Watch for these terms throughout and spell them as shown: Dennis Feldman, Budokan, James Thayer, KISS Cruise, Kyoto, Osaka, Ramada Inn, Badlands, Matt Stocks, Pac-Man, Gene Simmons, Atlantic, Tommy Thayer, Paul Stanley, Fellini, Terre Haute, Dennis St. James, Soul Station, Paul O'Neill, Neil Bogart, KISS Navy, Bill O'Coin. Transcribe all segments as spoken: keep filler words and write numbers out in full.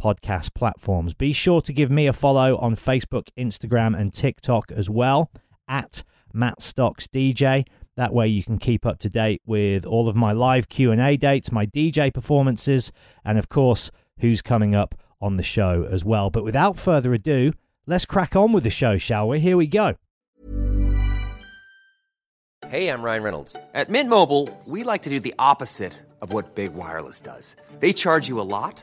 podcast platforms. Be sure to give me a follow on Facebook, Instagram, and TikTok as well, at Matt Stocks D J. That way you can keep up to date with all of my live Q and A dates, my D J performances, and of course, who's coming up on the show as well. But without further ado, let's crack on with the show, shall we? Here we go. Hey, I'm Ryan Reynolds. At Mint Mobile, we like to do the opposite of what Big Wireless does. They charge you a lot,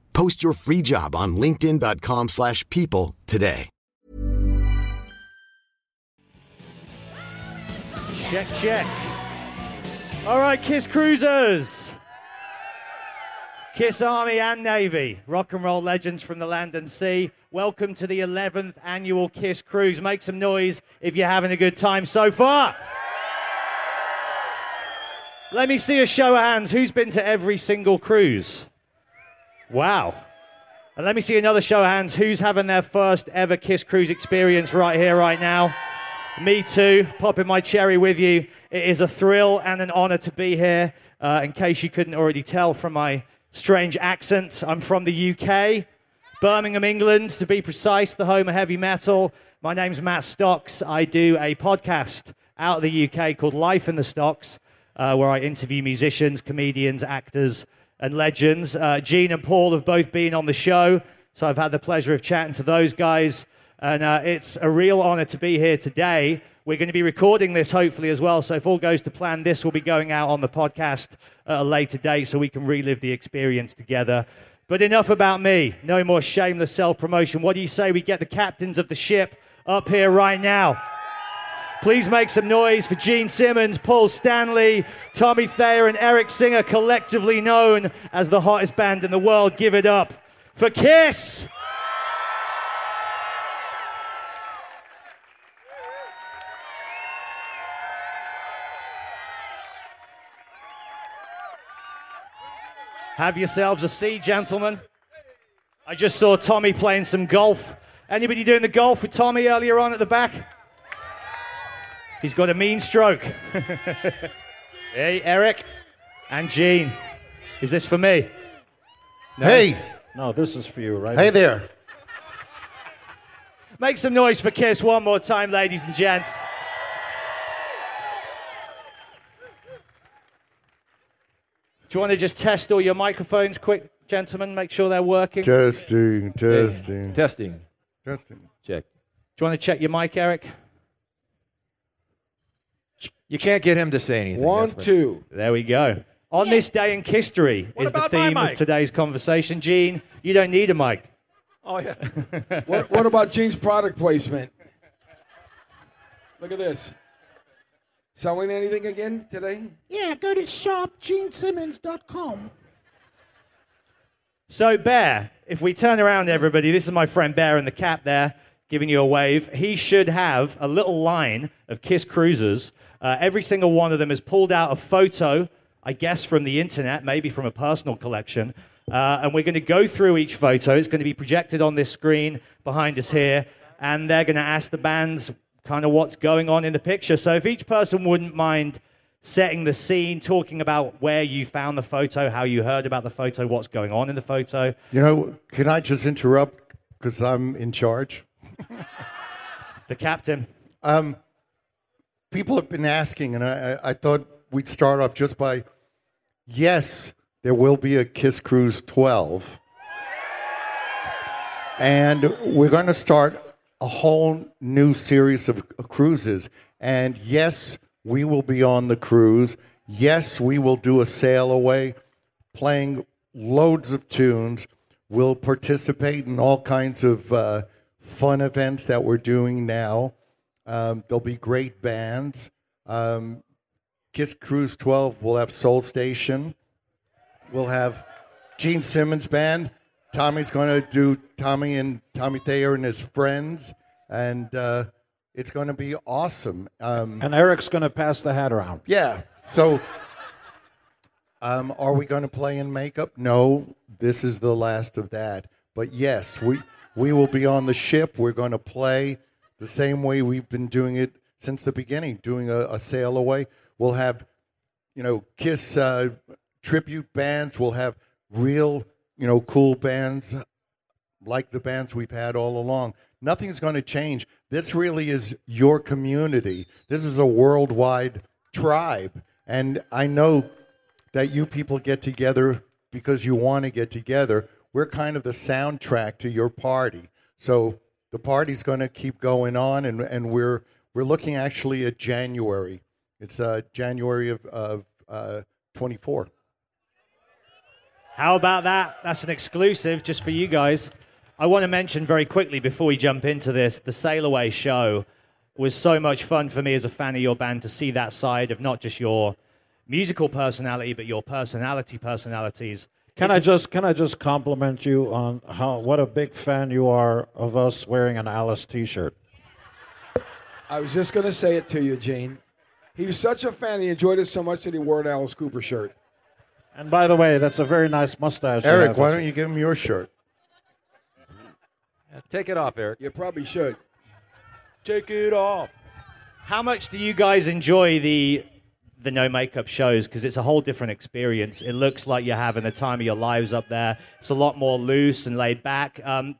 Post your free job on linkedin.com slash people today. Check, check. All right, KISS Cruisers. KISS Army and Navy, rock and roll legends from the land and sea. Welcome to the eleventh annual KISS Cruise. Make some noise if you're having a good time so far. Let me see a show of hands. Who's been to every single cruise? Wow. And let me see another show of hands. Who's having their first ever KISS Cruise experience right here, right now? Me too. Popping my cherry with you. It is a thrill and an honor to be here. Uh, in case you couldn't already tell from my strange accent, I'm from the U K. Birmingham, England, to be precise, the home of heavy metal. My name's Matt Stocks. I do a podcast out of the U K called Life in the Stocks, Uh, where I interview musicians, comedians, actors, and legends. Uh, Gene and Paul have both been on the show, so I've had the pleasure of chatting to those guys. And uh, it's a real honor to be here today. We're going to be recording this, hopefully, as well. So if all goes to plan, this will be going out on the podcast at a later date so we can relive the experience together. But enough about me. No more shameless self-promotion. What do you say we get the captains of the ship up here right now? Please make some noise for Gene Simmons, Paul Stanley, Tommy Thayer, and Eric Singer, collectively known as the hottest band in the world. Give it up for KISS! Have yourselves a seat, gentlemen. I just saw Tommy playing some golf. Anybody doing the golf with Tommy earlier on at the back? He's got a mean stroke. Hey, Eric and Gene. Is this for me? No. Hey. No, this is for you, right? Hey there. Make some noise for KISS one more time, ladies and gents. Do you want to just test all your microphones quick, gentlemen? Make sure they're working. Testing, testing. Hey. Testing. Testing. Check. Do you want to check your mic, Eric? You can't get him to say anything. One, two. There we go. On this day in history is the theme of today's conversation. Gene, you don't need a mic. Oh, yeah. what, what about Gene's product placement? Look at this. Selling anything again today? Yeah, go to shop gene simmons dot com. So, Bear, if we turn around, everybody, this is my friend Bear in the cap there, giving you a wave. He should have a little line of KISS Cruisers. Uh, every single one of them has pulled out a photo, I guess, from the internet, maybe from a personal collection. Uh, and we're going to go through each photo. It's going to be projected on this screen behind us here. And they're going to ask the bands kind of what's going on in the picture. So if each person wouldn't mind setting the scene, talking about where you found the photo, how you heard about the photo, what's going on in the photo. You know, can I just interrupt because I'm in charge? The captain. Um, people have been asking, and I, I thought we'd start off just by, yes, there will be a KISS Cruise twelve. And we're going to start a whole new series of cruises. And yes, we will be on the cruise. Yes, we will do a sail away, playing loads of tunes. We'll participate in all kinds of uh, fun events that we're doing now. Um, there'll be great bands. Um, KISS Cruise twelve will have Soul Station. We'll have Gene Simmons Band. Tommy's going to do Tommy and Tommy Thayer and his friends. And uh, it's going to be awesome. Um, and Eric's going to pass the hat around. Yeah. So um, are we going to play in makeup? No. This is the last of that. But yes, we, we will be on the ship. We're going to play the same way we've been doing it since the beginning, doing a, a sail away. We'll have, you know, KISS uh, tribute bands. We'll have real... you know, cool bands like the bands we've had all along. Nothing's going to change. This really is your community. This is a worldwide tribe. And I know that you people get together because you want to get together. We're kind of the soundtrack to your party. So the party's going to keep going on, and, and we're we're looking actually at January. It's uh, January of, of uh, twenty-four. How about that? That's an exclusive just for you guys. I want to mention very quickly before we jump into this, the Sail Away show was so much fun for me as a fan of your band to see that side of not just your musical personality, but your personality personalities. Can it's I just can I just compliment you on how what a big fan you are of us wearing an Alice T-shirt? I was just going to say it to you, Gene. He was such a fan. He enjoyed it so much that he wore an Alice Cooper shirt. And by the way, that's a very nice mustache. Eric, why don't you give him your shirt? Take it off, Eric. You probably should. Take it off. How much do you guys enjoy the the no makeup shows? Because it's a whole different experience. It looks like you're having the time of your lives up there. It's a lot more loose and laid back. Um,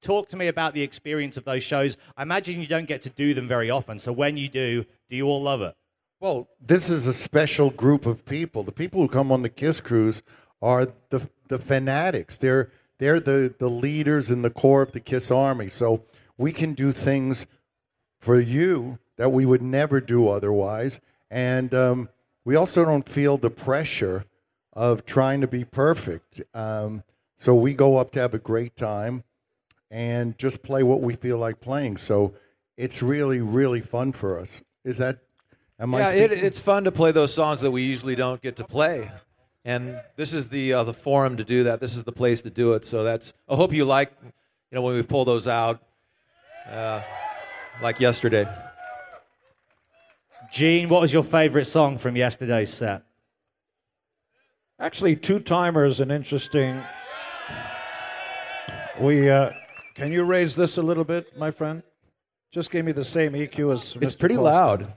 talk to me about the experience of those shows. I imagine you don't get to do them very often. So when you do, do you all love it? Well, this is a special group of people. The people who come on the KISS Cruise are the the fanatics. They're they're the, the leaders in the core of the KISS Army. So we can do things for you that we would never do otherwise. And um, we also don't feel the pressure of trying to be perfect. Um, so we go up to have a great time and just play what we feel like playing. So it's really, really fun for us. Is that... Am I yeah, it, it's fun to play those songs that we usually don't get to play, and this is the uh, the forum to do that. This is the place to do it. So that's. I hope you like, you know, when we pull those out, uh, like yesterday. Gene, what was your favorite song from yesterday's set? Actually, Two Timer is an interesting. We uh, can you raise this a little bit, my friend? Just gave me the same E Q as. It's Mister pretty Paul loud. Stanley.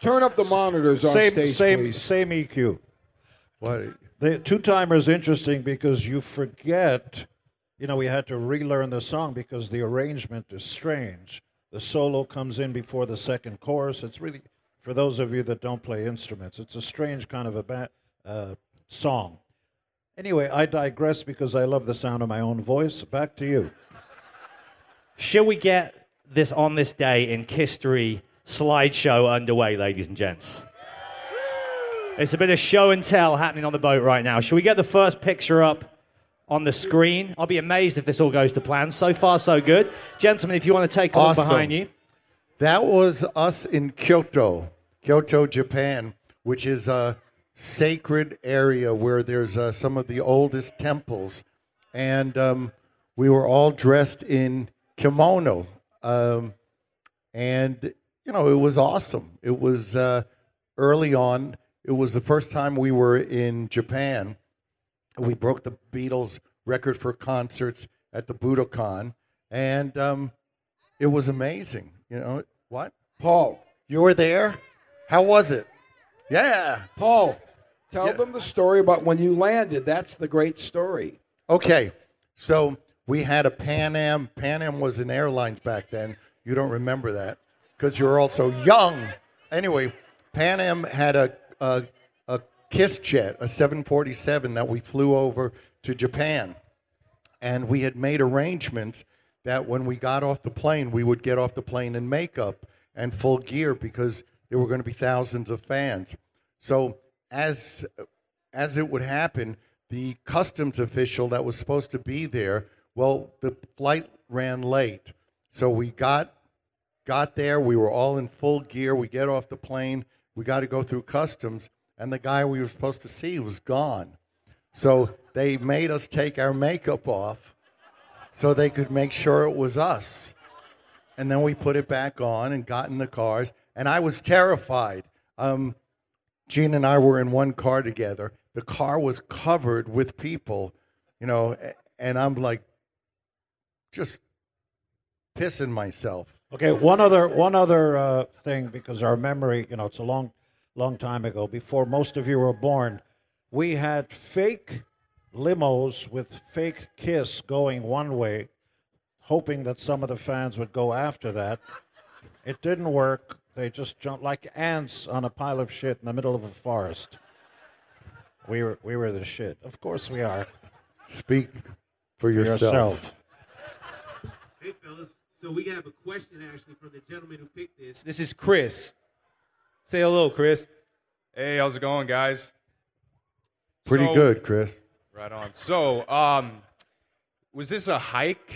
Turn up the monitors on same, stage, same, please. Same E Q. What? The Two-Timer is interesting because you forget, you know, we had to relearn the song because the arrangement is strange. The solo comes in before the second chorus. It's really, for those of you that don't play instruments, it's a strange kind of a ba- uh, song. Anyway, I digress because I love the sound of my own voice. Back to you. Shall we get this on this day in history? Slideshow underway, ladies and gents. It's a bit of show and tell happening on the boat right now. Shall we get the first picture up on the screen? I'll be amazed if this all goes to plan. So far, so good. Gentlemen, if you want to take a look awesome. Behind you. That was us in Kyoto, Kyoto, Japan, which is a sacred area where there's uh, some of the oldest temples. And um, we were all dressed in kimono. Um, and... You know, it was awesome. It was uh, early on. It was the first time we were in Japan. We broke the Beatles' record for concerts at the Budokan, and um, it was amazing. You know, what? Paul, you were there? How was it? Yeah. Paul, tell yeah. them the story about when you landed. That's the great story. Okay. So we had a Pan Am. Pan Am was in airlines back then. You don't remember that because you were also young. Anyway, Pan Am had a, a, a KISS jet, a seven forty-seven that we flew over to Japan. And we had made arrangements that when we got off the plane, we would get off the plane in makeup and full gear because there were going to be thousands of fans. So as as it would happen, the customs official that was supposed to be there, well, the flight ran late. So we got got there. We were all in full gear. We get off the plane. We got to go through customs. And the guy we were supposed to see was gone. So they made us take our makeup off so they could make sure it was us. And then we put it back on and got in the cars. And I was terrified. Um, Gene and I were in one car together. The car was covered with people, you know, and I'm like just pissing myself. Okay, one other one other uh, thing, because our memory, you know, it's a long, long time ago, before most of you were born, we had fake limos with fake KISS going one way, hoping that some of the fans would go after that. It didn't work. They just jumped like ants on a pile of shit in the middle of a forest. We were we were the shit. Of course we are. Speak for, for yourself. yourself. Hey, fellas. So we have a question, actually, from the gentleman who picked this. This is Chris. Say hello, Chris. Hey, how's it going, guys? Pretty so, good, Chris. Right on. So, um, was this a hike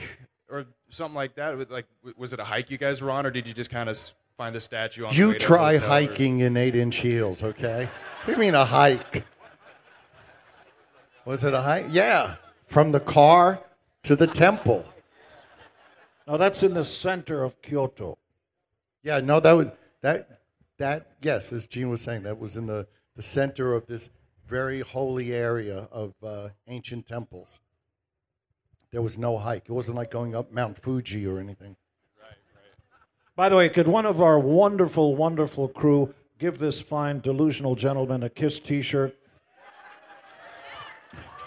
or something like that? Like, was it a hike you guys were on, or did you just kind of find the statue on the way to the hotel? You try hiking in eight-inch heels, okay? What do you mean a hike? Was it a hike? Yeah, from the car to the temple. No, that's in the center of Kyoto. Yeah, no, that would that that yes, as Gene was saying, that was in the, the center of this very holy area of uh, ancient temples. There was no hike. It wasn't like going up Mount Fuji or anything. Right, right. By the way, could one of our wonderful, wonderful crew give this fine, delusional gentleman a KISS T-shirt?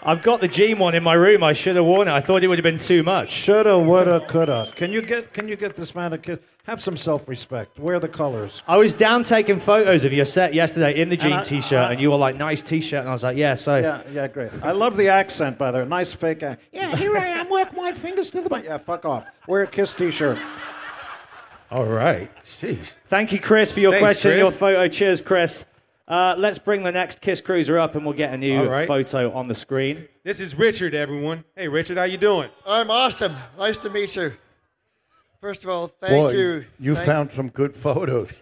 I've got the Gene one in my room. I should have worn it. I thought it would have been too much. Shoulda, woulda, coulda. Can you get Can you get this man a KISS? Have some self-respect. Wear the colors. I was down taking photos of your set yesterday in the Gene T-shirt, I, I, and you were like, nice T-shirt. And I was like, yeah, so. Yeah, yeah, great. I love the accent, by the way. Nice fake accent. Yeah, here I am. Work my fingers to the back. Yeah, fuck off. Wear a KISS T-shirt. All right. Jeez. Thank you, Chris, for your Thanks, question, Chris. Your photo. Cheers, Chris. Uh, let's bring the next KISS Cruiser up, and we'll get a new right. photo on the screen. This is Richard, everyone. Hey, Richard, how you doing? I'm awesome. Nice to meet you. First of all, thank Boy, you. You thank found some good photos.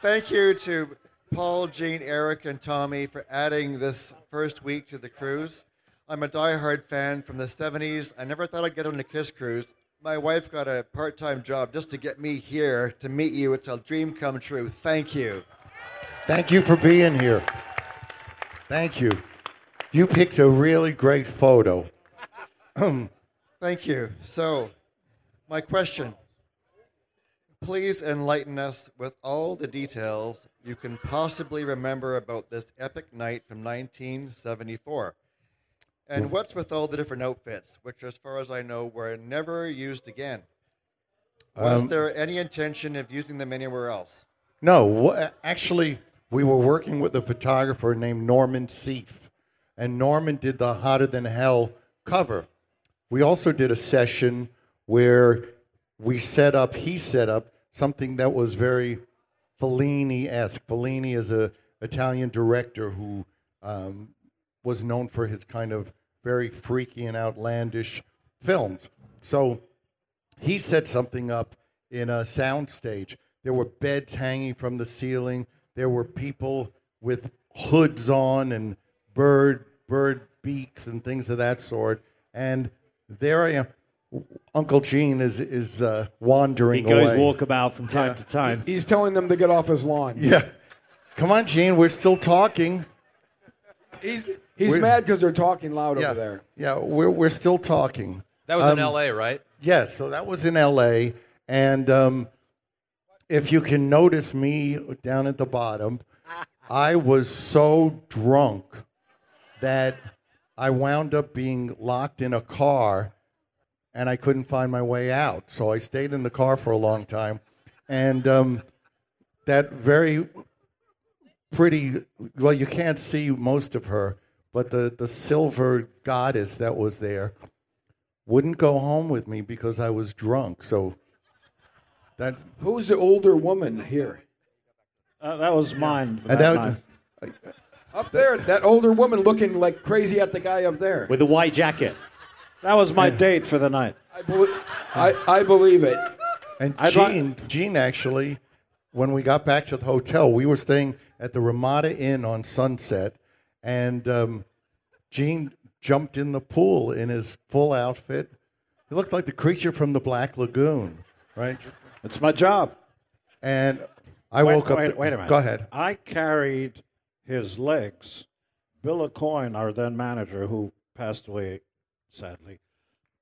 Thank you to Paul, Gene, Eric, and Tommy for adding this first week to the cruise. I'm a diehard fan from the seventies. I never thought I'd get on a KISS Cruise. My wife got a part-time job just to get me here to meet you. It's a dream come true. Thank you. Thank you for being here. Thank you. You picked a really great photo. Thank you. So, my question. Please enlighten us with all the details you can possibly remember about this epic night from nineteen seventy-four. And what's with all the different outfits, which as far as I know were never used again? Was um, there any intention of using them anywhere else? No, wh- actually... We were working with a photographer named Norman Seif, and Norman did the Hotter Than Hell cover. We also did a session where we set up, he set up, something that was very Fellini-esque. Fellini is an Italian director who um, was known for his kind of very freaky and outlandish films. So he set something up in a soundstage. There were beds hanging from the ceiling. There were people with hoods on and bird bird beaks and things of that sort. And there I am. Uncle Gene is is uh, wandering away. He goes away. Walkabout from time yeah. to time. He's telling them to get off his lawn. Yeah. Come on, Gene. We're still talking. He's he's we're, mad because they're talking loud yeah, over there. Yeah, we're we're still talking. That was um, in L A, right? Yes. Yeah, so that was in L A. And... Um, if you can notice me down at the bottom, I was so drunk that I wound up being locked in a car and I couldn't find my way out. So I stayed in the car for a long time. And um, that very pretty, well, you can't see most of her, but the, the silver goddess that was there wouldn't go home with me because I was drunk. So that. Who's the older woman here? Uh, that was mine. That that would, mine. Uh, up there, that older woman looking like crazy at the guy up there. With the white jacket. That was my and, date for the night. I, be- I, I believe it. And Gene, like- Gene, actually, when we got back to the hotel, we were staying at the Ramada Inn on Sunset, and um, Gene jumped in the pool in his full outfit. He looked like the creature from the Black Lagoon, right? It's my job. And... I wait, woke up. Wait, the, wait a minute. Go ahead. I carried his legs. Bill O'Coin, our then manager, who passed away sadly,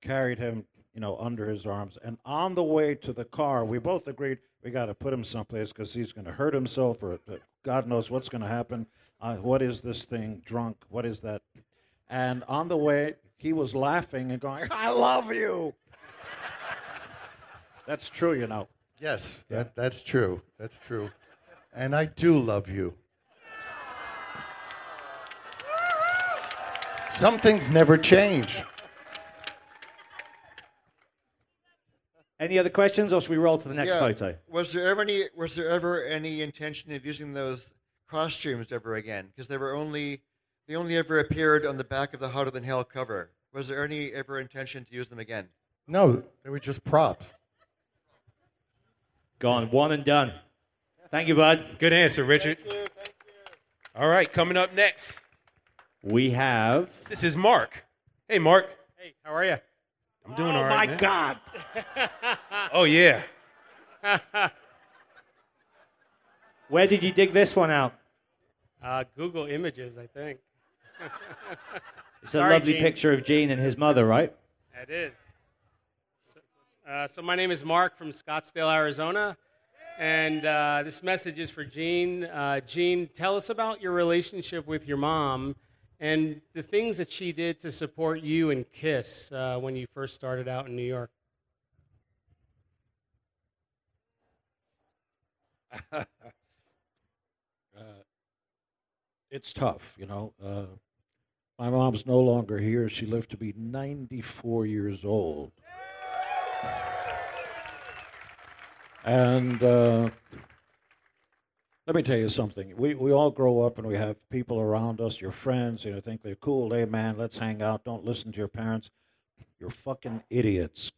carried him, you know, under his arms. And on the way to the car, we both agreed we got to put him someplace because he's going to hurt himself, or uh, God knows what's going to happen. Uh, what is this thing? Drunk? What is that? And on the way, he was laughing and going, "I love you." That's true, you know. Yes, that, that's true. That's true. And I do love you. Some things never change. Any other questions, or should we roll to the next yeah. photo? Was there ever any was there ever any intention of using those costumes ever again? Because they were only they only ever appeared on the back of the Hotter Than Hell cover. Was there any ever intention to use them again? No, they were just props. Gone, one and done. Thank you, bud. Good answer, Richard. Thank you, thank you. All right, coming up next, we have... This is Mark. Hey, Mark. Hey, how are you? I'm doing oh, all right, Oh, my God. Oh, yeah. Where did you dig this one out? Uh, Google Images, I think. It's Sorry, a lovely Gene. picture of Gene and his mother, right? It is. Uh, so my name is Mark from Scottsdale, Arizona, and uh, this message is for Gene. Uh, Gene, tell us about your relationship with your mom and the things that she did to support you and KISS uh, when you first started out in New York. uh, it's tough, you know. Uh, my mom's no longer here. She lived to be ninety-four years old. And uh, let me tell you something. We we all grow up and we have people around us, your friends, you know, think they're cool. Hey, man, let's hang out. Don't listen to your parents. You're fucking idiots.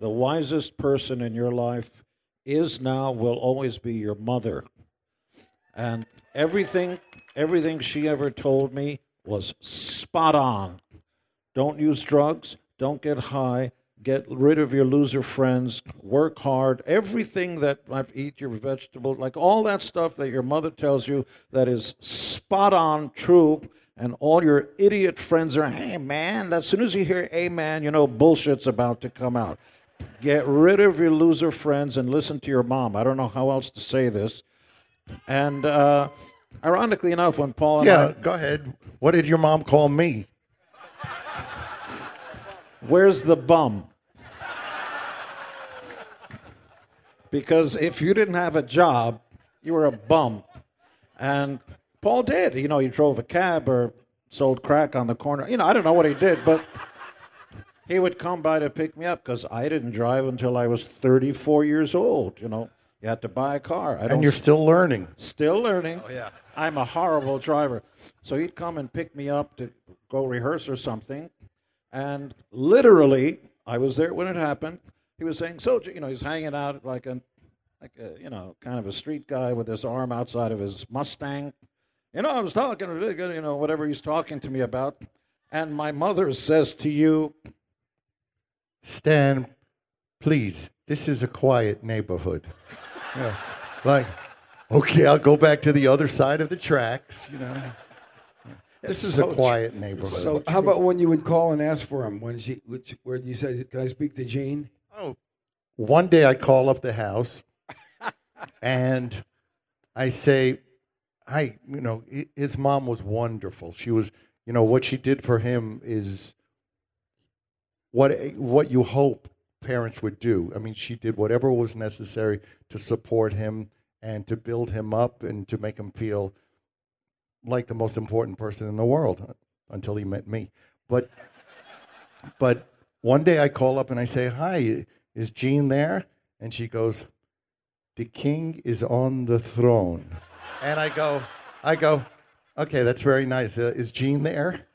The wisest person in your life is now, will always be your mother. And everything, everything she ever told me was spot on. Don't use drugs. Don't get high. Get rid of your loser friends, work hard, everything that I've eat your vegetables, like all that stuff that your mother tells you that is spot on true, and all your idiot friends are, hey, man, as soon as you hear, hey, man, you know, bullshit's about to come out. Get rid of your loser friends and listen to your mom. I don't know how else to say this. And uh, ironically enough, when Paul and yeah, I... Yeah, go ahead. What did your mom call me? Where's the bum? Because if you didn't have a job, you were a bum. And Paul did. You know, he drove a cab or sold crack on the corner. You know, I don't know what he did, but he would come by to pick me up because I didn't drive until I was thirty-four years old. You know, you had to buy a car. I don't and you're still learning. Still learning. Oh, yeah. I'm a horrible driver. So he'd come and pick me up to go rehearse or something. And literally, I was there when it happened. He was saying, so, you know, he's hanging out like a, like a, you know, kind of a street guy with his arm outside of his Mustang. You know, I was talking, you know, whatever he's talking to me about. And my mother says to you, Stan, please, this is a quiet neighborhood. Yeah. Like, okay, I'll go back to the other side of the tracks, you know. This is so a quiet neighborhood. So how about when you would call and ask for him? When she, which, where you said, can I speak to Gene? Oh, one day I call up the house, and I say, I, you know, his mom was wonderful. She was, you know, what she did for him is what what you hope parents would do. I mean, she did whatever was necessary to support him and to build him up and to make him feel like the most important person in the world until he met me. But but one day I call up and I say, "Hi, is Gene there?" And she goes, "The king is on the throne." And I go, I go, "Okay, that's very nice. Uh, is Gene there?"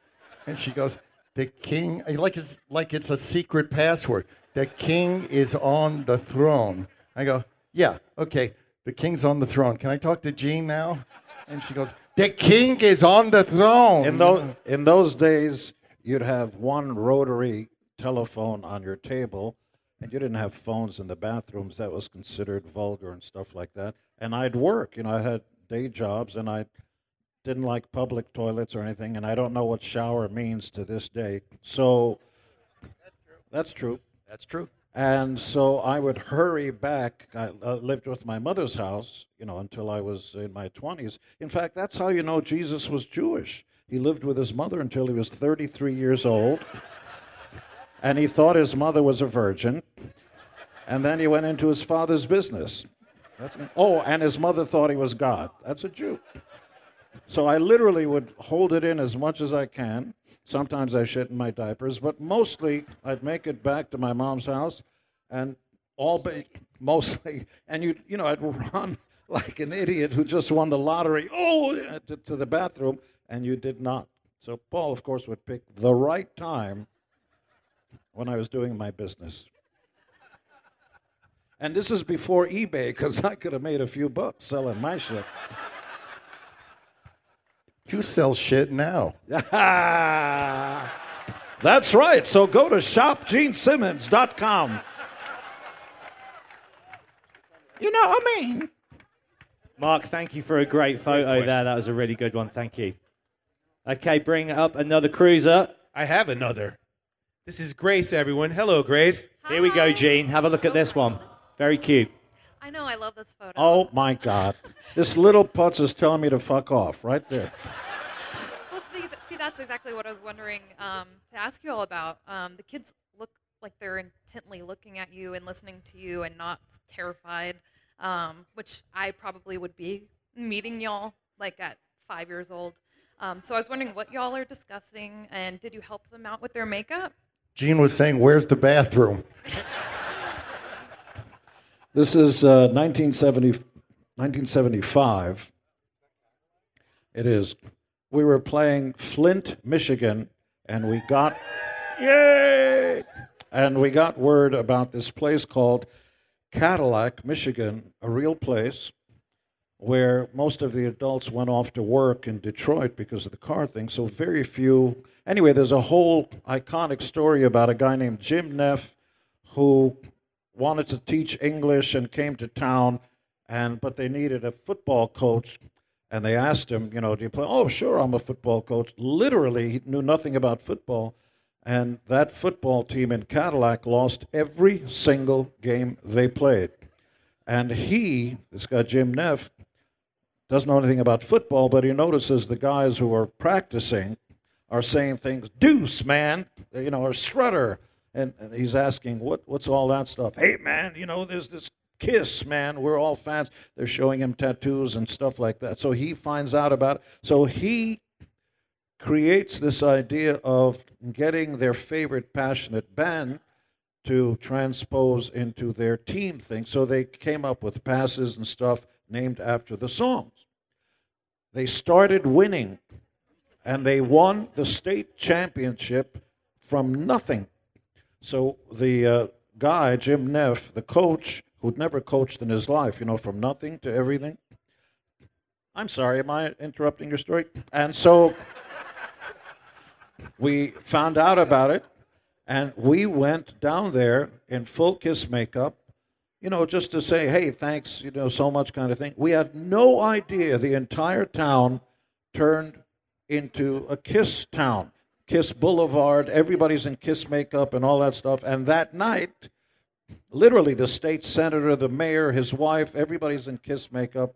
And she goes, "The king," like it's like it's a secret password. "The king is on the throne." I go, "Yeah, okay. The king's on the throne. Can I talk to Gene now?" And she goes, "The king is on the throne." In those in those days, you'd have one rotary telephone on your table, and you didn't have phones in the bathrooms. That was considered vulgar and stuff like that. And I'd work. You know, I had day jobs, and I didn't like public toilets or anything, and I don't know what shower means to this day. So that's true. That's true. That's true. And so I would hurry back. I lived with my mother's house, you know, until I was in my twenties. In fact, that's how you know Jesus was Jewish. He lived with his mother until he was thirty-three years old, and he thought his mother was a virgin, and then he went into his father's business. That's, oh, and his mother thought he was God. That's a Jew. So I literally would hold it in as much as I can. Sometimes I shit in my diapers, but mostly I'd make it back to my mom's house, and all ba- mostly. And you, you know, I'd run like an idiot who just won the lottery. Oh, to, to the bathroom, and you did not. So Paul, of course, would pick the right time when I was doing my business. And this is before eBay, because I could have made a few bucks selling my shit. You sell shit now. That's right. So go to shop gene simmons dot com. You know what I mean? Mark, thank you for a great photo there. That was a really good one. Thank you. Okay, bring up another cruiser. I have another. This is Grace, everyone. Hello, Grace. Hi. Here we go, Gene. Have a look at this one. Very cute. I know, I love this photo. Oh, my God. This little putz is telling me to fuck off right there. Well, see, that's exactly what I was wondering um, to ask you all about. Um, the kids look like they're intently looking at you and listening to you and not terrified, um, which I probably would be meeting y'all like at five years old. Um, so I was wondering what y'all are discussing, and did you help them out with their makeup? Gene was saying, "Where's the bathroom?" This is uh, nineteen seventy, nineteen seventy-five. It is. We were playing Flint, Michigan, and we got, yay! And we got word about this place called Cadillac, Michigan, a real place where most of the adults went off to work in Detroit because of the car thing. So very few. Anyway, there's a whole iconic story about a guy named Jim Neff who wanted to teach English and came to town, and but they needed a football coach, and they asked him, you know, "Do you play?" "Oh, sure, I'm a football coach." Literally, he knew nothing about football, and that football team in Cadillac lost every single game they played. And he, this guy Jim Neff, doesn't know anything about football, but he notices the guys who are practicing are saying things, "Deuce, man," you know, or "Strutter." And he's asking, what, what's all that stuff? "Hey, man, you know, there's this KISS, man. We're all fans." They're showing him tattoos and stuff like that. So he finds out about it. So he creates this idea of getting their favorite passionate band to transpose into their team thing. So they came up with passes and stuff named after the songs. They started winning, and they won the state championship from nothing. So the uh, guy, Jim Neff, the coach, who'd never coached in his life, you know, from nothing to everything. I'm sorry, am I interrupting your story? And so we found out about it, and we went down there in full KISS makeup, you know, just to say, "Hey, thanks, you know, so much," kind of thing. We had no idea the entire town turned into a KISS town. KISS Boulevard, everybody's in KISS makeup and all that stuff. And that night, literally the state senator, the mayor, his wife, everybody's in KISS makeup.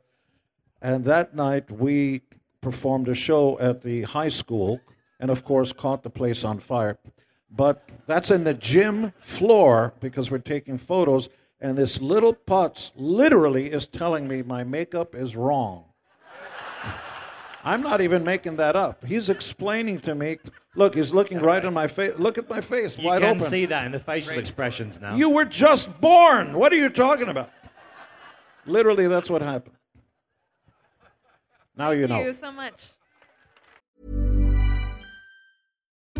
And that night we performed a show at the high school and, of course, caught the place on fire. But that's in the gym floor because we're taking photos, and this little putz literally is telling me my makeup is wrong. I'm not even making that up. He's explaining to me. Look, he's looking okay. right in my face. Look at my face, you wide open. You can see that in the facial Great. expressions now. You were just born. What are you talking about? Literally, that's what happened. Now you know. Thank you so much.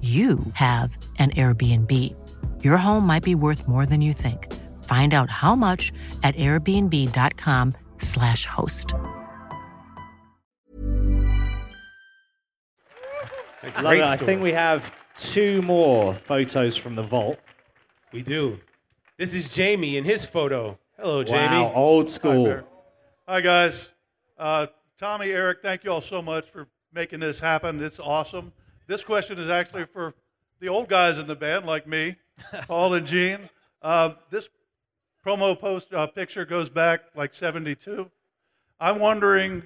you have an Airbnb. Your home might be worth more than you think. Find out how much at airbnb.com slash host. Love it. I think we have two more photos from the vault. We do. This is Jamie in his photo. Hello, Jamie. Wow, old school. Hi, Hi guys. Uh, Tommy, Eric, thank you all so much for making this happen. It's awesome. This question is actually for the old guys in the band, like me, Paul and Gene. Uh, this promo post uh, picture goes back like seventy-two. I'm wondering,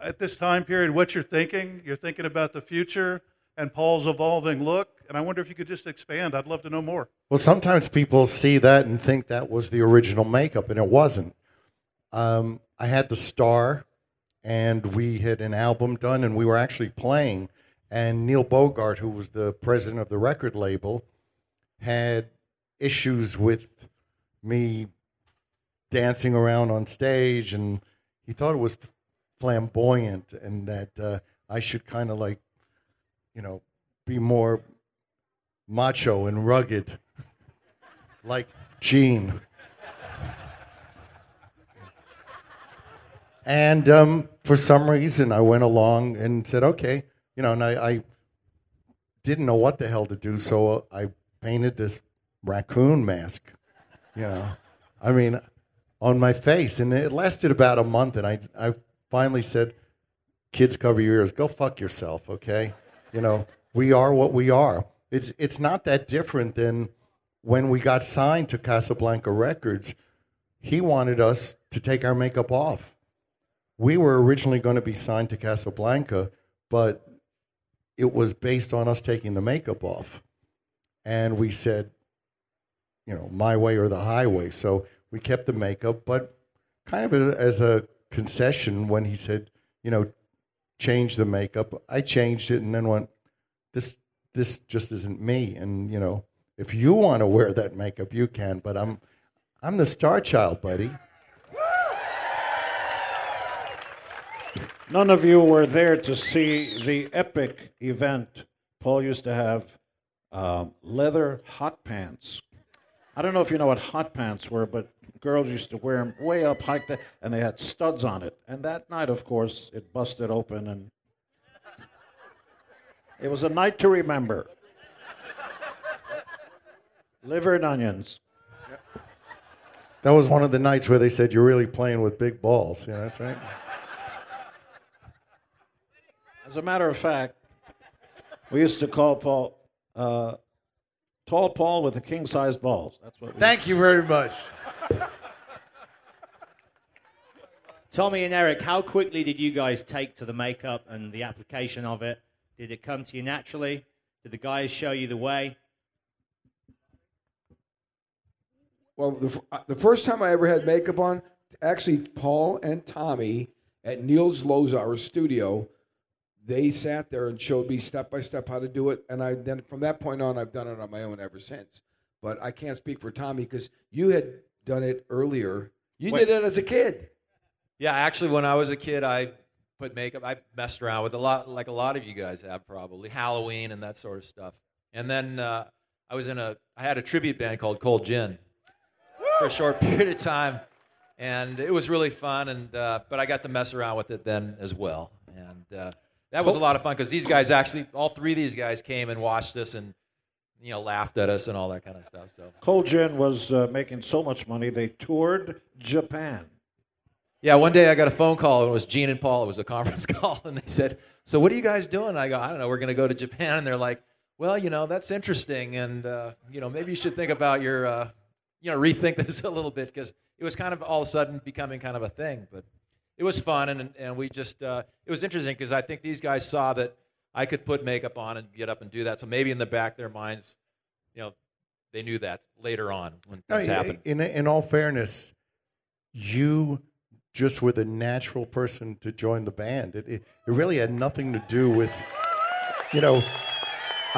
at this time period, what you're thinking. You're thinking about the future and Paul's evolving look, and I wonder if you could just expand. I'd love to know more. Well, sometimes people see that and think that was the original makeup, and it wasn't. Um, I had the star, and we had an album done, and we were actually playing. And Neil Bogart, who was the president of the record label, had issues with me dancing around on stage, and he thought it was flamboyant and that uh, I should kind of like, you know, be more macho and rugged, like Gene. And um, for some reason, I went along and said, okay. You know, and I, I didn't know what the hell to do, so I painted this raccoon mask, you know, I mean, on my face. And it lasted about a month, and I, I finally said, kids, cover your ears. Go fuck yourself, okay? You know, we are what we are. It's, it's not that different than when we got signed to Casablanca Records. He wanted us to take our makeup off. We were originally going to be signed to Casablanca, but it was based on us taking the makeup off. And we said, you know, my way or the highway. So we kept the makeup, but kind of as a concession when he said, you know, change the makeup. I changed it and then went, this this just isn't me. And, you know, if you want to wear that makeup, you can. But I'm I'm the star child, buddy. None of you were there to see the epic event. Paul used to have uh, leather hot pants. I don't know if you know what hot pants were, but girls used to wear them way up high, and they had studs on it. And that night, of course, it busted open, and it was a night to remember. Liver and onions. That was one of the nights where they said, you're really playing with big balls. Yeah, that's right. As a matter of fact, we used to call Paul uh, Tall Paul with the king-sized balls. That's what. We Thank you very much. Tommy and Eric, how quickly did you guys take to the makeup and the application of it? Did it come to you naturally? Did the guys show you the way? Well, the, the first time I ever had makeup on, actually, Paul and Tommy at Niels Lozauer's studio, they sat there and showed me step by step how to do it, and I then from that point on, I've done it on my own ever since. But I can't speak for Tommy because you had done it earlier. You Wait. did it as a kid. Yeah, actually, when I was a kid, I put makeup. I messed around with a lot, like a lot of you guys have probably, Halloween and that sort of stuff. And then uh, I was in a, I had a tribute band called Cold Gin for a short period of time, and it was really fun. And uh, but I got to mess around with it then as well, and uh, that was a lot of fun because these guys actually, all three of these guys came and watched us and you know laughed at us and all that kind of stuff. So Cold Gin was uh, making so much money they toured Japan. Yeah, one day I got a phone call, and it was Gene and Paul. It was a conference call, and they said, so what are you guys doing? And I go, I don't know, we're going to go to Japan. And they're like, well, you know, that's interesting, and, uh, you know, maybe you should think about your, uh, you know, rethink this a little bit, because it was kind of all of a sudden becoming kind of a thing. But it was fun, and and we just, uh, it was interesting, because I think these guys saw that I could put makeup on and get up and do that. So maybe in the back of their minds, you know, they knew that later on when things no, happened. In, in all fairness, you... just with a natural person to join the band. It, it it really had nothing to do with, you know,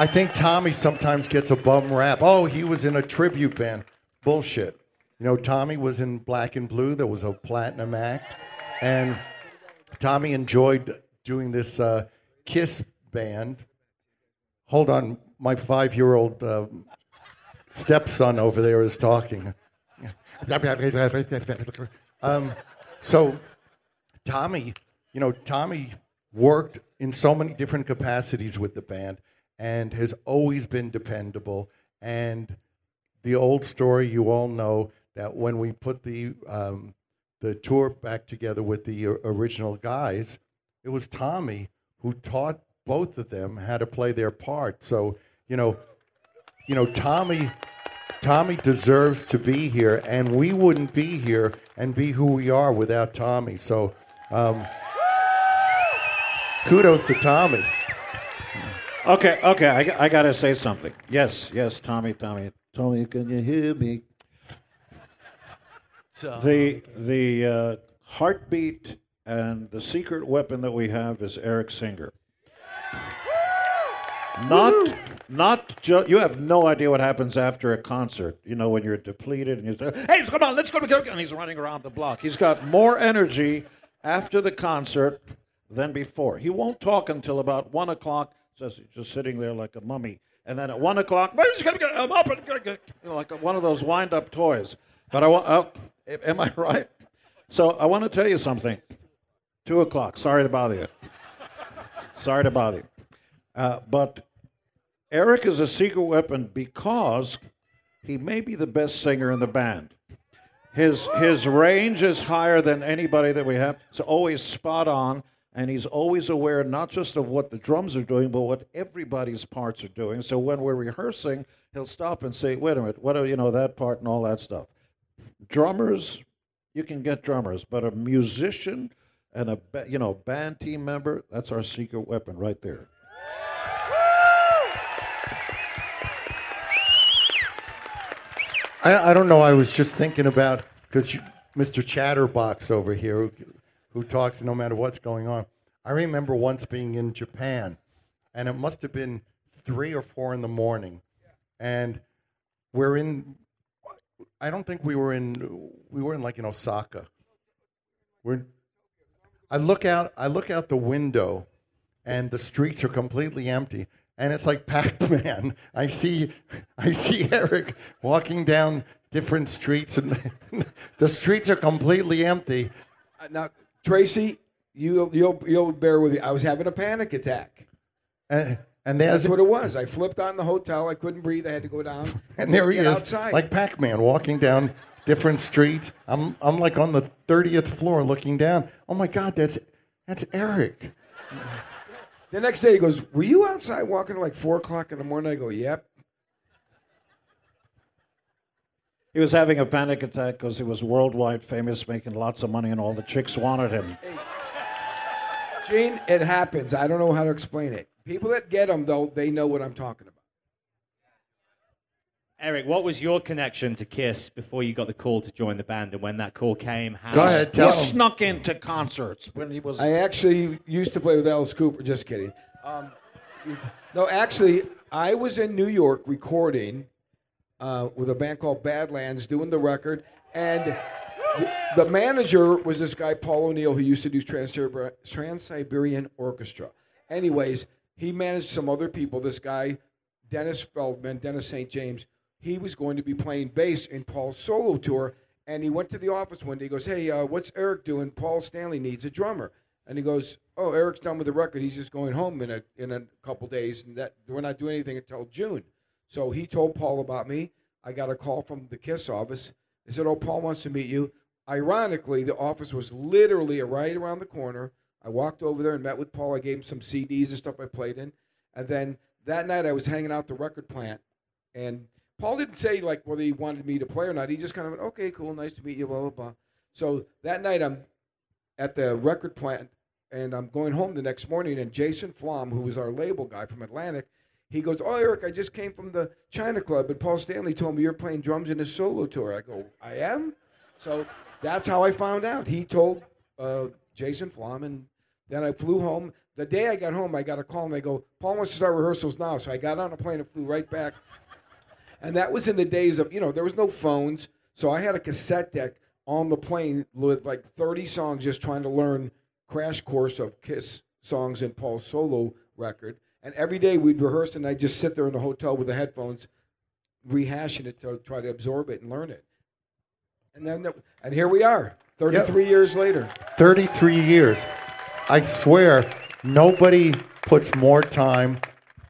I think Tommy sometimes gets a bum rap. Oh, he was in a tribute band. Bullshit. You know, Tommy was in Black and Blue. There was a platinum act. And Tommy enjoyed doing this uh, KISS band. Hold on. My five-year-old uh, stepson over there is talking. Um... So, Tommy, you know, Tommy worked in so many different capacities with the band and has always been dependable. And the old story you all know that when we put the um, the tour back together with the original guys, it was Tommy who taught both of them how to play their part. So, you know, you know, Tommy... Tommy deserves to be here, and we wouldn't be here and be who we are without Tommy. So, um, kudos to Tommy. Okay, okay, I, I got to say something. Yes, yes, Tommy, Tommy, Tommy, can you hear me? So, the the uh, heartbeat and the secret weapon that we have is Eric Singer. Not, Woo-hoo. not just. You have no idea what happens after a concert. You know when you're depleted and you're, hey, come on, let's go to Kyoto, and he's running around the block. He's got more energy after the concert than before. He won't talk until about one o'clock. Just, just sitting there like a mummy, and then at one o'clock, I'm up and like one of those wind-up toys. But I want. Oh, am I right? So I want to tell you something. Two o'clock. Sorry to bother you. Sorry to bother you. Uh, but Eric is a secret weapon because he may be the best singer in the band. His his range is higher than anybody that we have. It's always spot on, and he's always aware not just of what the drums are doing, but what everybody's parts are doing. So when we're rehearsing, he'll stop and say, wait a minute, what are, you know, that part and all that stuff. Drummers, you can get drummers, but a musician and a, you know, band team member, that's our secret weapon right there. I, I don't know. I was just thinking about, because Mister Chatterbox over here, who, who talks no matter what's going on. I remember once being in Japan, and it must have been three or four in the morning. And we're in, I don't think we were in, we were in like in Osaka. We're, I look out, I look out the window, and the streets are completely empty. And it's like Pac-Man. I see, I see Eric walking down different streets, and the streets are completely empty. Now, Tracy, you you'll you'll bear with me. I was having a panic attack, and, and that's what it was. I flipped on the hotel. I couldn't breathe. I had to go down. And there he is, outside, like Pac-Man, walking down different streets. I'm I'm like on the thirtieth floor looking down. Oh my God, that's that's Eric. The next day he goes, were you outside walking at like four o'clock in the morning? I go, yep. He was having a panic attack because he was worldwide famous, making lots of money, and all the chicks wanted him. Hey. Gene, it happens. I don't know how to explain it. People that get them, though, they know what I'm talking about. Eric, what was your connection to KISS before you got the call to join the band, and when that call came? How Go ahead, tell him. He snuck into concerts when he was... I actually used to play with Alice Cooper. Just kidding. Um, no, actually, I was in New York recording uh, with a band called Badlands, doing the record, and the, the manager was this guy, Paul O'Neill, who used to do Trans-Siberian Orchestra. Anyways, he managed some other people. This guy, Dennis Feldman, Dennis Saint James, he was going to be playing bass in Paul's solo tour, and he went to the office one day. He goes, hey, uh, what's Eric doing? Paul Stanley needs a drummer. And he goes, oh, Eric's done with the record. He's just going home in a in a couple days, and that we're not doing anything until June. So he told Paul about me. I got a call from the KISS office. They said, oh, Paul wants to meet you. Ironically, the office was literally right around the corner. I walked over there and met with Paul. I gave him some C Ds and stuff I played in. And then that night I was hanging out the record plant, and Paul didn't say, like, whether he wanted me to play or not. He just kind of went, okay, cool, nice to meet you, blah, blah, blah. So that night I'm at the record plant, and I'm going home the next morning, and Jason Flom, who was our label guy from Atlantic, he goes, oh, Eric, I just came from the China Club, and Paul Stanley told me you're playing drums in his solo tour. I go, I am? So that's how I found out. He told uh, Jason Flom, and then I flew home. The day I got home, I got a call, and they go, Paul wants to start rehearsals now. So I got on a plane and flew right back. And that was in the days of, you know, there was no phones. So I had a cassette deck on the plane with like thirty songs, just trying to learn crash course of KISS songs and Paul's solo record. And every day we'd rehearse, and I'd just sit there in the hotel with the headphones, rehashing it to try to absorb it and learn it. And then, and here we are, thirty-three yep. years later. thirty-three years. I swear, nobody puts more time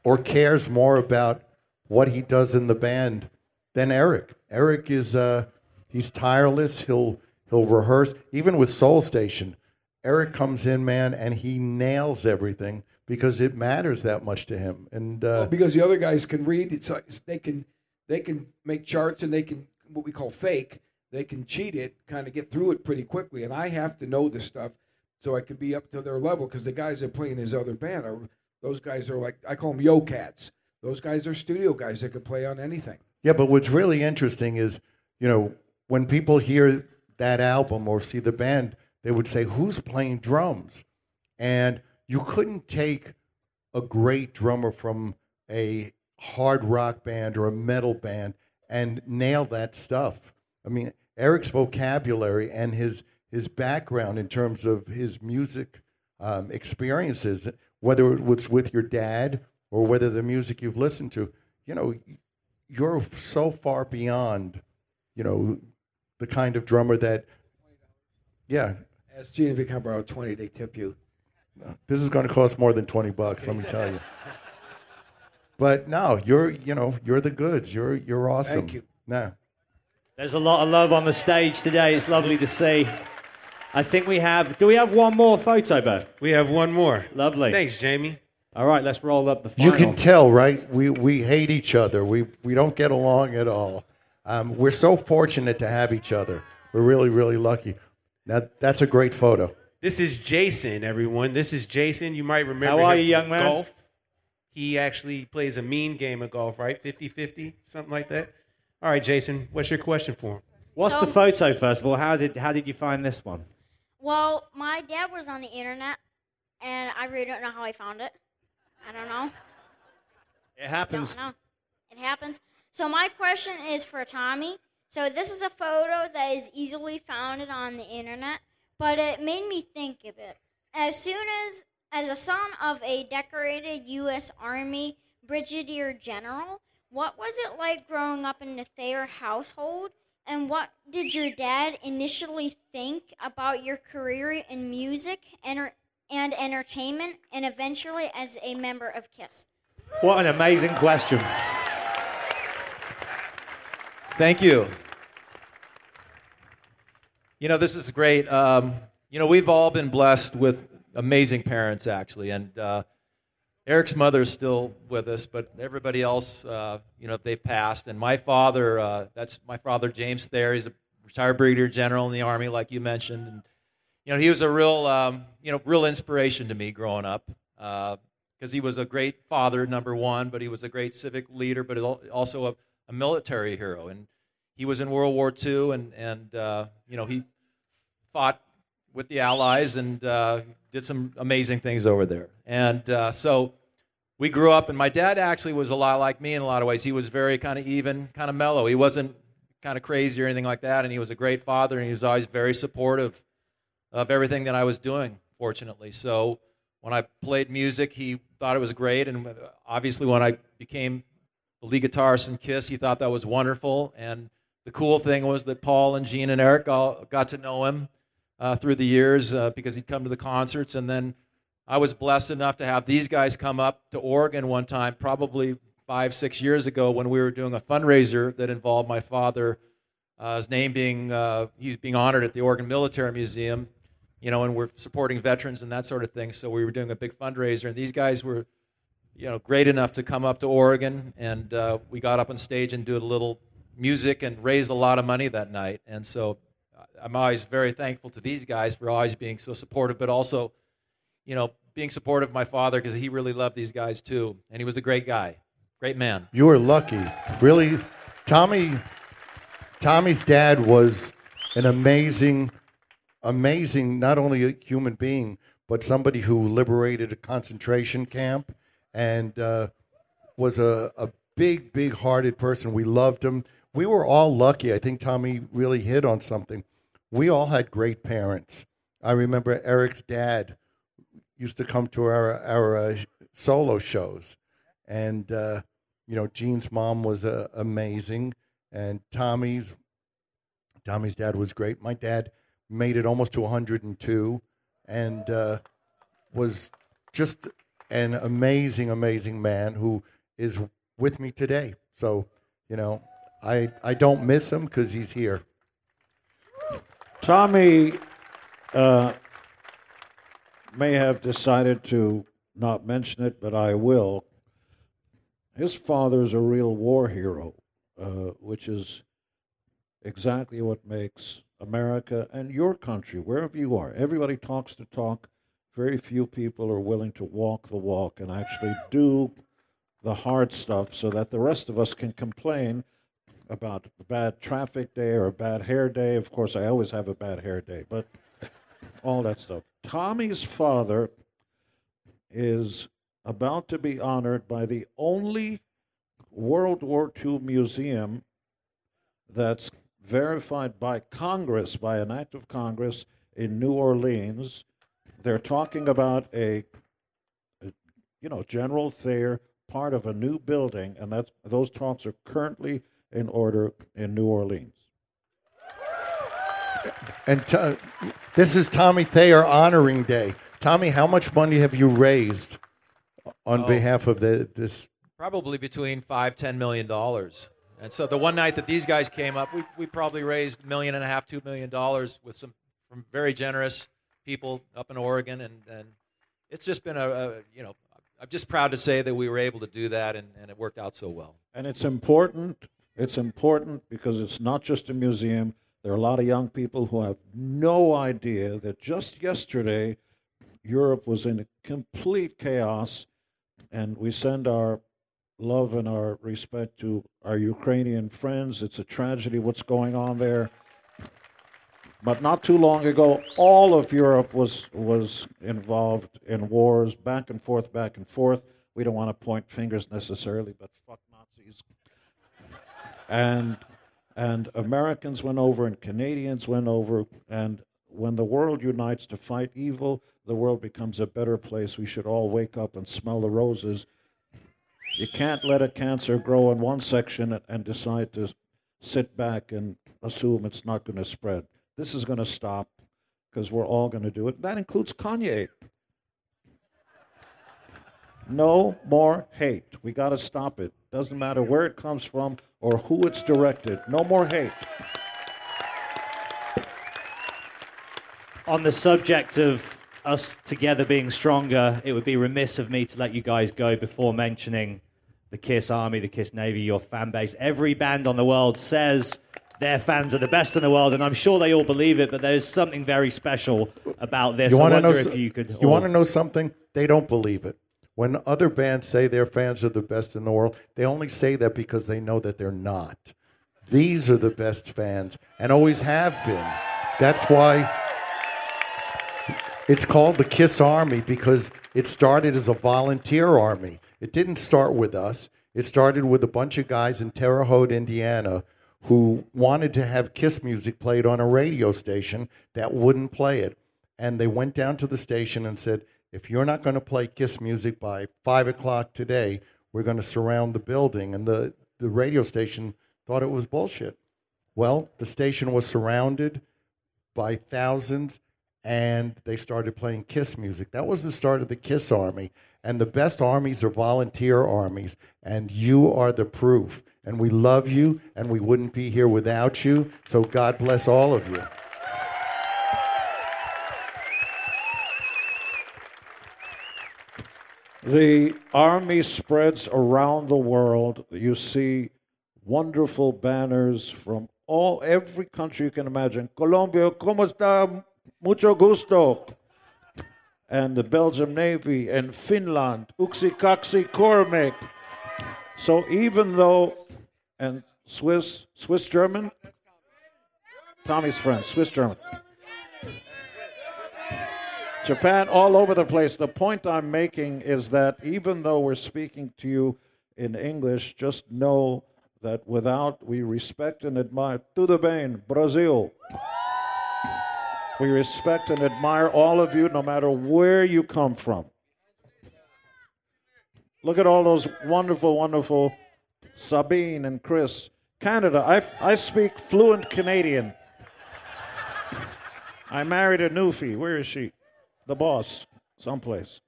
or cares more about what he does in the band than Eric. Eric is uh, he's tireless. He'll he'll rehearse. Even with Soul Station, Eric comes in, man, and he nails everything because it matters that much to him. And uh, well, because the other guys can read, it's like they can they can make charts, and they can what we call fake. They can cheat it, kind of get through it pretty quickly. And I have to know this stuff so I can be up to their level, because the guys that are playing his other band are those guys are like, I call them yo cats. Those guys are studio guys that could play on anything. Yeah, but what's really interesting is, you know, when people hear that album or see the band, they would say, who's playing drums? And you couldn't take a great drummer from a hard rock band or a metal band and nail that stuff. I mean, Eric's vocabulary and his, his background in terms of his music um, experiences, whether it was with your dad or whether the music you've listened to, you know, you're so far beyond, you know, the kind of drummer that, yeah. Ask Gene if you can borrow twenty, they tip you. This is going to cost more than twenty bucks, let me tell you. But no, you're, you know, you're the goods. You're, you're awesome. Thank you. No. There's a lot of love on the stage today. It's lovely to see. I think we have, do we have one more photo, Bo? We have one more. Lovely. Thanks, Jamie. All right, let's roll up the final. You can tell, right? We we hate each other. We we don't get along at all. Um, we're so fortunate to have each other. We're really, really lucky. Now, that's a great photo. This is Jason, everyone. This is Jason. You might remember How are him you, young man? Golf. He actually plays a mean game of golf, right? fifty-fifty, something like that. All right, Jason, what's your question for him? What's so, the photo, first of all? How did how did you find this one? Well, my dad was on the internet, and I really don't know how I found it. I don't know. It happens. I don't know. It happens. So my question is for Tommy. So this is a photo that is easily found on the internet, but it made me think of it. As soon as, as a son of a decorated U S Army Brigadier General, what was it like growing up in the Thayer household, and what did your dad initially think about your career in music and enter- and entertainment, and eventually as a member of KISS? What an amazing question. Thank you. You know, this is great. Um, you know, we've all been blessed with amazing parents, actually. And uh, Eric's mother is still with us, but everybody else, uh, you know, they've passed. And my father, uh, that's my father, James Thayer. He's a retired brigadier general in the Army, like you mentioned. And, you know, he was a real, um, you know, real inspiration to me growing up. Uh, because he was a great father, number one, but he was a great civic leader, but also a, a military hero. And he was in World War Two, and, and uh, you know, he fought with the Allies and uh, did some amazing things over there. And uh, so we grew up, and my dad actually was a lot like me in a lot of ways. He was very kind of even, kind of mellow. He wasn't kind of crazy or anything like that, and he was a great father, and he was always very supportive of everything that I was doing, fortunately. So when I played music, he thought it was great, and obviously when I became the lead guitarist in KISS, he thought that was wonderful. And the cool thing was that Paul and Gene and Eric all got to know him uh, through the years uh, because he'd come to the concerts. And then I was blessed enough to have these guys come up to Oregon one time, probably five, six years ago, when we were doing a fundraiser that involved my father, uh, his name being, uh, he's being honored at the Oregon Military Museum. You know, and we're supporting veterans and that sort of thing. So we were doing a big fundraiser, and these guys were, you know, great enough to come up to Oregon, and uh, we got up on stage and did a little music and raised a lot of money that night. And so I'm always very thankful to these guys for always being so supportive, but also, you know, being supportive of my father because he really loved these guys too, and he was a great guy, great man. You were lucky, really. Tommy, Tommy's dad was an amazing. Amazing, not only a human being, but somebody who liberated a concentration camp and uh, was a, a big, big-hearted person. We loved him. We were all lucky. I think Tommy really hit on something. We all had great parents. I remember Eric's dad used to come to our, our uh, solo shows. And, uh, you know, Gene's mom was uh, amazing. And Tommy's, Tommy's dad was great. My dad made it almost to one hundred and two, and uh, was just an amazing, amazing man who is with me today. So, you know, I I don't miss him because he's here. Tommy uh, may have decided to not mention it, but I will. His father's a real war hero, uh, which is exactly what makes America and your country, wherever you are. Everybody talks the talk. Very few people are willing to walk the walk and actually do the hard stuff so that the rest of us can complain about a bad traffic day or a bad hair day. Of course, I always have a bad hair day, but all that stuff. Tommy's father is about to be honored by the only World War Two museum that's verified by Congress, by an act of Congress in New Orleans. They're talking about a, a, you know, General Thayer, part of a new building, and that's, those talks are currently in order in New Orleans. And to, this is Tommy Thayer Honoring Day. Tommy, how much money have you raised on oh, behalf of the, this? Probably between five, ten million dollars. And so the one night that these guys came up, we, we probably raised a million and a half, two million dollars with some from very generous people up in Oregon, and, and it's just been a, a you know I'm just proud to say that we were able to do that, and, and it worked out so well. And it's important. It's important because it's not just a museum. There are a lot of young people who have no idea that just yesterday Europe was in complete chaos, and we send our love and our respect to our Ukrainian friends. It's a tragedy what's going on there. But not too long ago, all of Europe was was involved in wars, back and forth, back and forth. We don't want to point fingers necessarily, but fuck Nazis. And and Americans went over and Canadians went over. And when the world unites to fight evil, the world becomes a better place. We should all wake up and smell the roses. You can't let a cancer grow in one section and decide to sit back and assume it's not going to spread. This is going to stop because we're all going to do it. That includes Kanye. No more hate. We got to stop it. Doesn't matter where it comes from or who it's directed. No more hate. on the subject of us together being stronger, it would be remiss of me to let you guys go before mentioning the KISS Army, the KISS Navy, your fan base. Every band on the world says their fans are the best in the world, and I'm sure they all believe it, but there's something very special about this. You I wonder know, if you could... You want to know something? They don't believe it. When other bands say their fans are the best in the world, they only say that because they know that they're not. These are the best fans, and always have been. That's why it's called the KISS Army, because it started as a volunteer army. It didn't start with us. It started with a bunch of guys in Terre Haute, Indiana, who wanted to have KISS music played on a radio station that wouldn't play it. And they went down to the station and said, if you're not going to play KISS music by five o'clock today, we're going to surround the building. And the, the radio station thought it was bullshit. Well, the station was surrounded by thousands, and they started playing KISS music. That was the start of the KISS Army. And the best armies are volunteer armies, and you are the proof. And we love you, and we wouldn't be here without you. So God bless all of you. The Army spreads around the world. You see wonderful banners from all, every country you can imagine. Colombia, ¿cómo está? Mucho gusto. And the Belgian Navy, and Finland, Uksi Kaksi Kormek. So even though, and Swiss, Swiss German? Tommy's friend, Swiss German. Japan, all over the place. The point I'm making is that even though we're speaking to you in English, just know that without, we respect and admire, tudo bem, Brazil. We respect and admire all of you, no matter where you come from. Look at all those wonderful, wonderful Sabine and Chris. Canada, I, I speak fluent Canadian. I married a newfie. Where is she? The boss, someplace.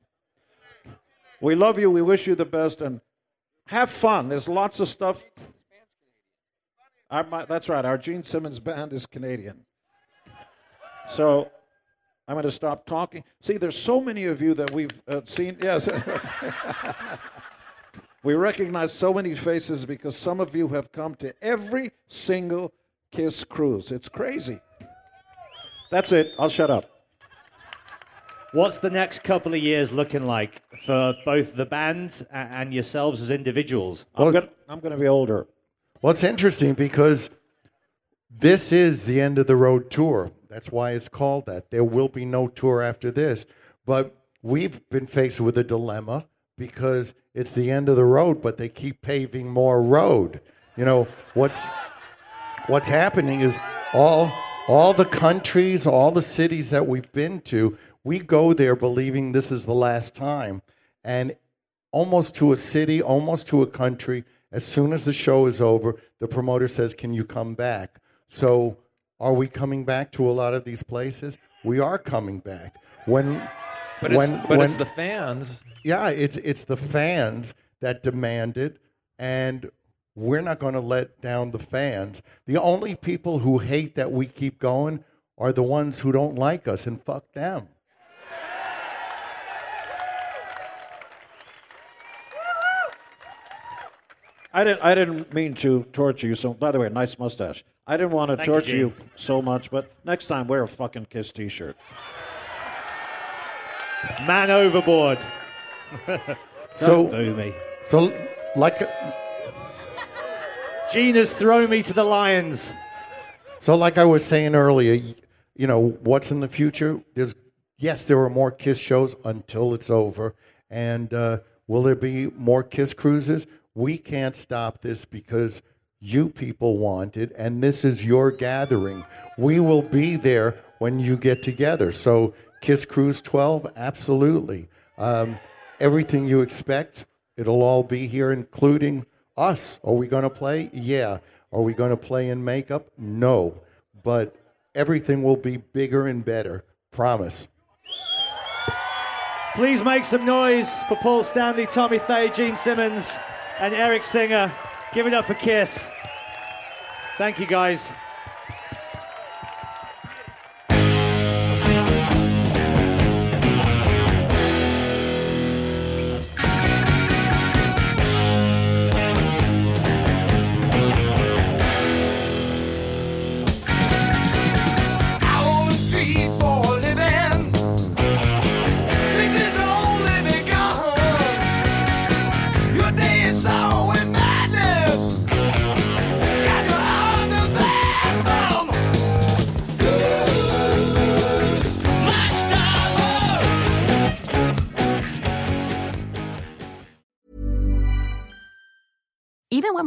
We love you. We wish you the best, and have fun. There's lots of stuff. Our, my, that's right. Our Gene Simmons band is Canadian. So I'm going to stop talking. See, there's so many of you that we've uh, seen. Yes. We recognize so many faces because some of you have come to every single KISS cruise. It's crazy. That's it. I'll shut up. What's the next couple of years looking like for both the band and yourselves as individuals? Well, I'm going to be older. Well, it's interesting because this is the end of the road tour. That's why it's called that. There will be no tour after this. But we've been faced with a dilemma because it's the end of the road, but they keep paving more road. You know, what's, what's happening is all, all the countries, all the cities that we've been to, we go there believing this is the last time. And almost to a city, almost to a country, as soon as the show is over, the promoter says, can you come back? So are we coming back to a lot of these places? We are coming back. When, but it's, when, but when, it's the fans. Yeah, it's, it's the fans that demand it, and we're not going to let down the fans. The only people who hate that we keep going are the ones who don't like us, and fuck them. I didn't, I didn't mean to torture you. So, by the way, nice mustache. I didn't want to Thank torture you, you so much, but next time, wear a fucking KISS T-shirt. Man overboard. Don't so, do me. So, like... A... Gene has thrown me to the lions. So, like I was saying earlier, you know, what's in the future? There's Yes, there are more KISS shows until it's over. And uh, will there be more KISS cruises? We can't stop this because you people want it, and this is your gathering. We will be there when you get together. So KISS Cruise twelve, absolutely. Um, everything you expect, it'll all be here, including us. Are we going to play? Yeah. Are we going to play in makeup? No. But everything will be bigger and better. Promise. Please make some noise for Paul Stanley, Tommy Thayer, Gene Simmons, and Eric Singer. Give it up for KISS. Thank you, guys. Even when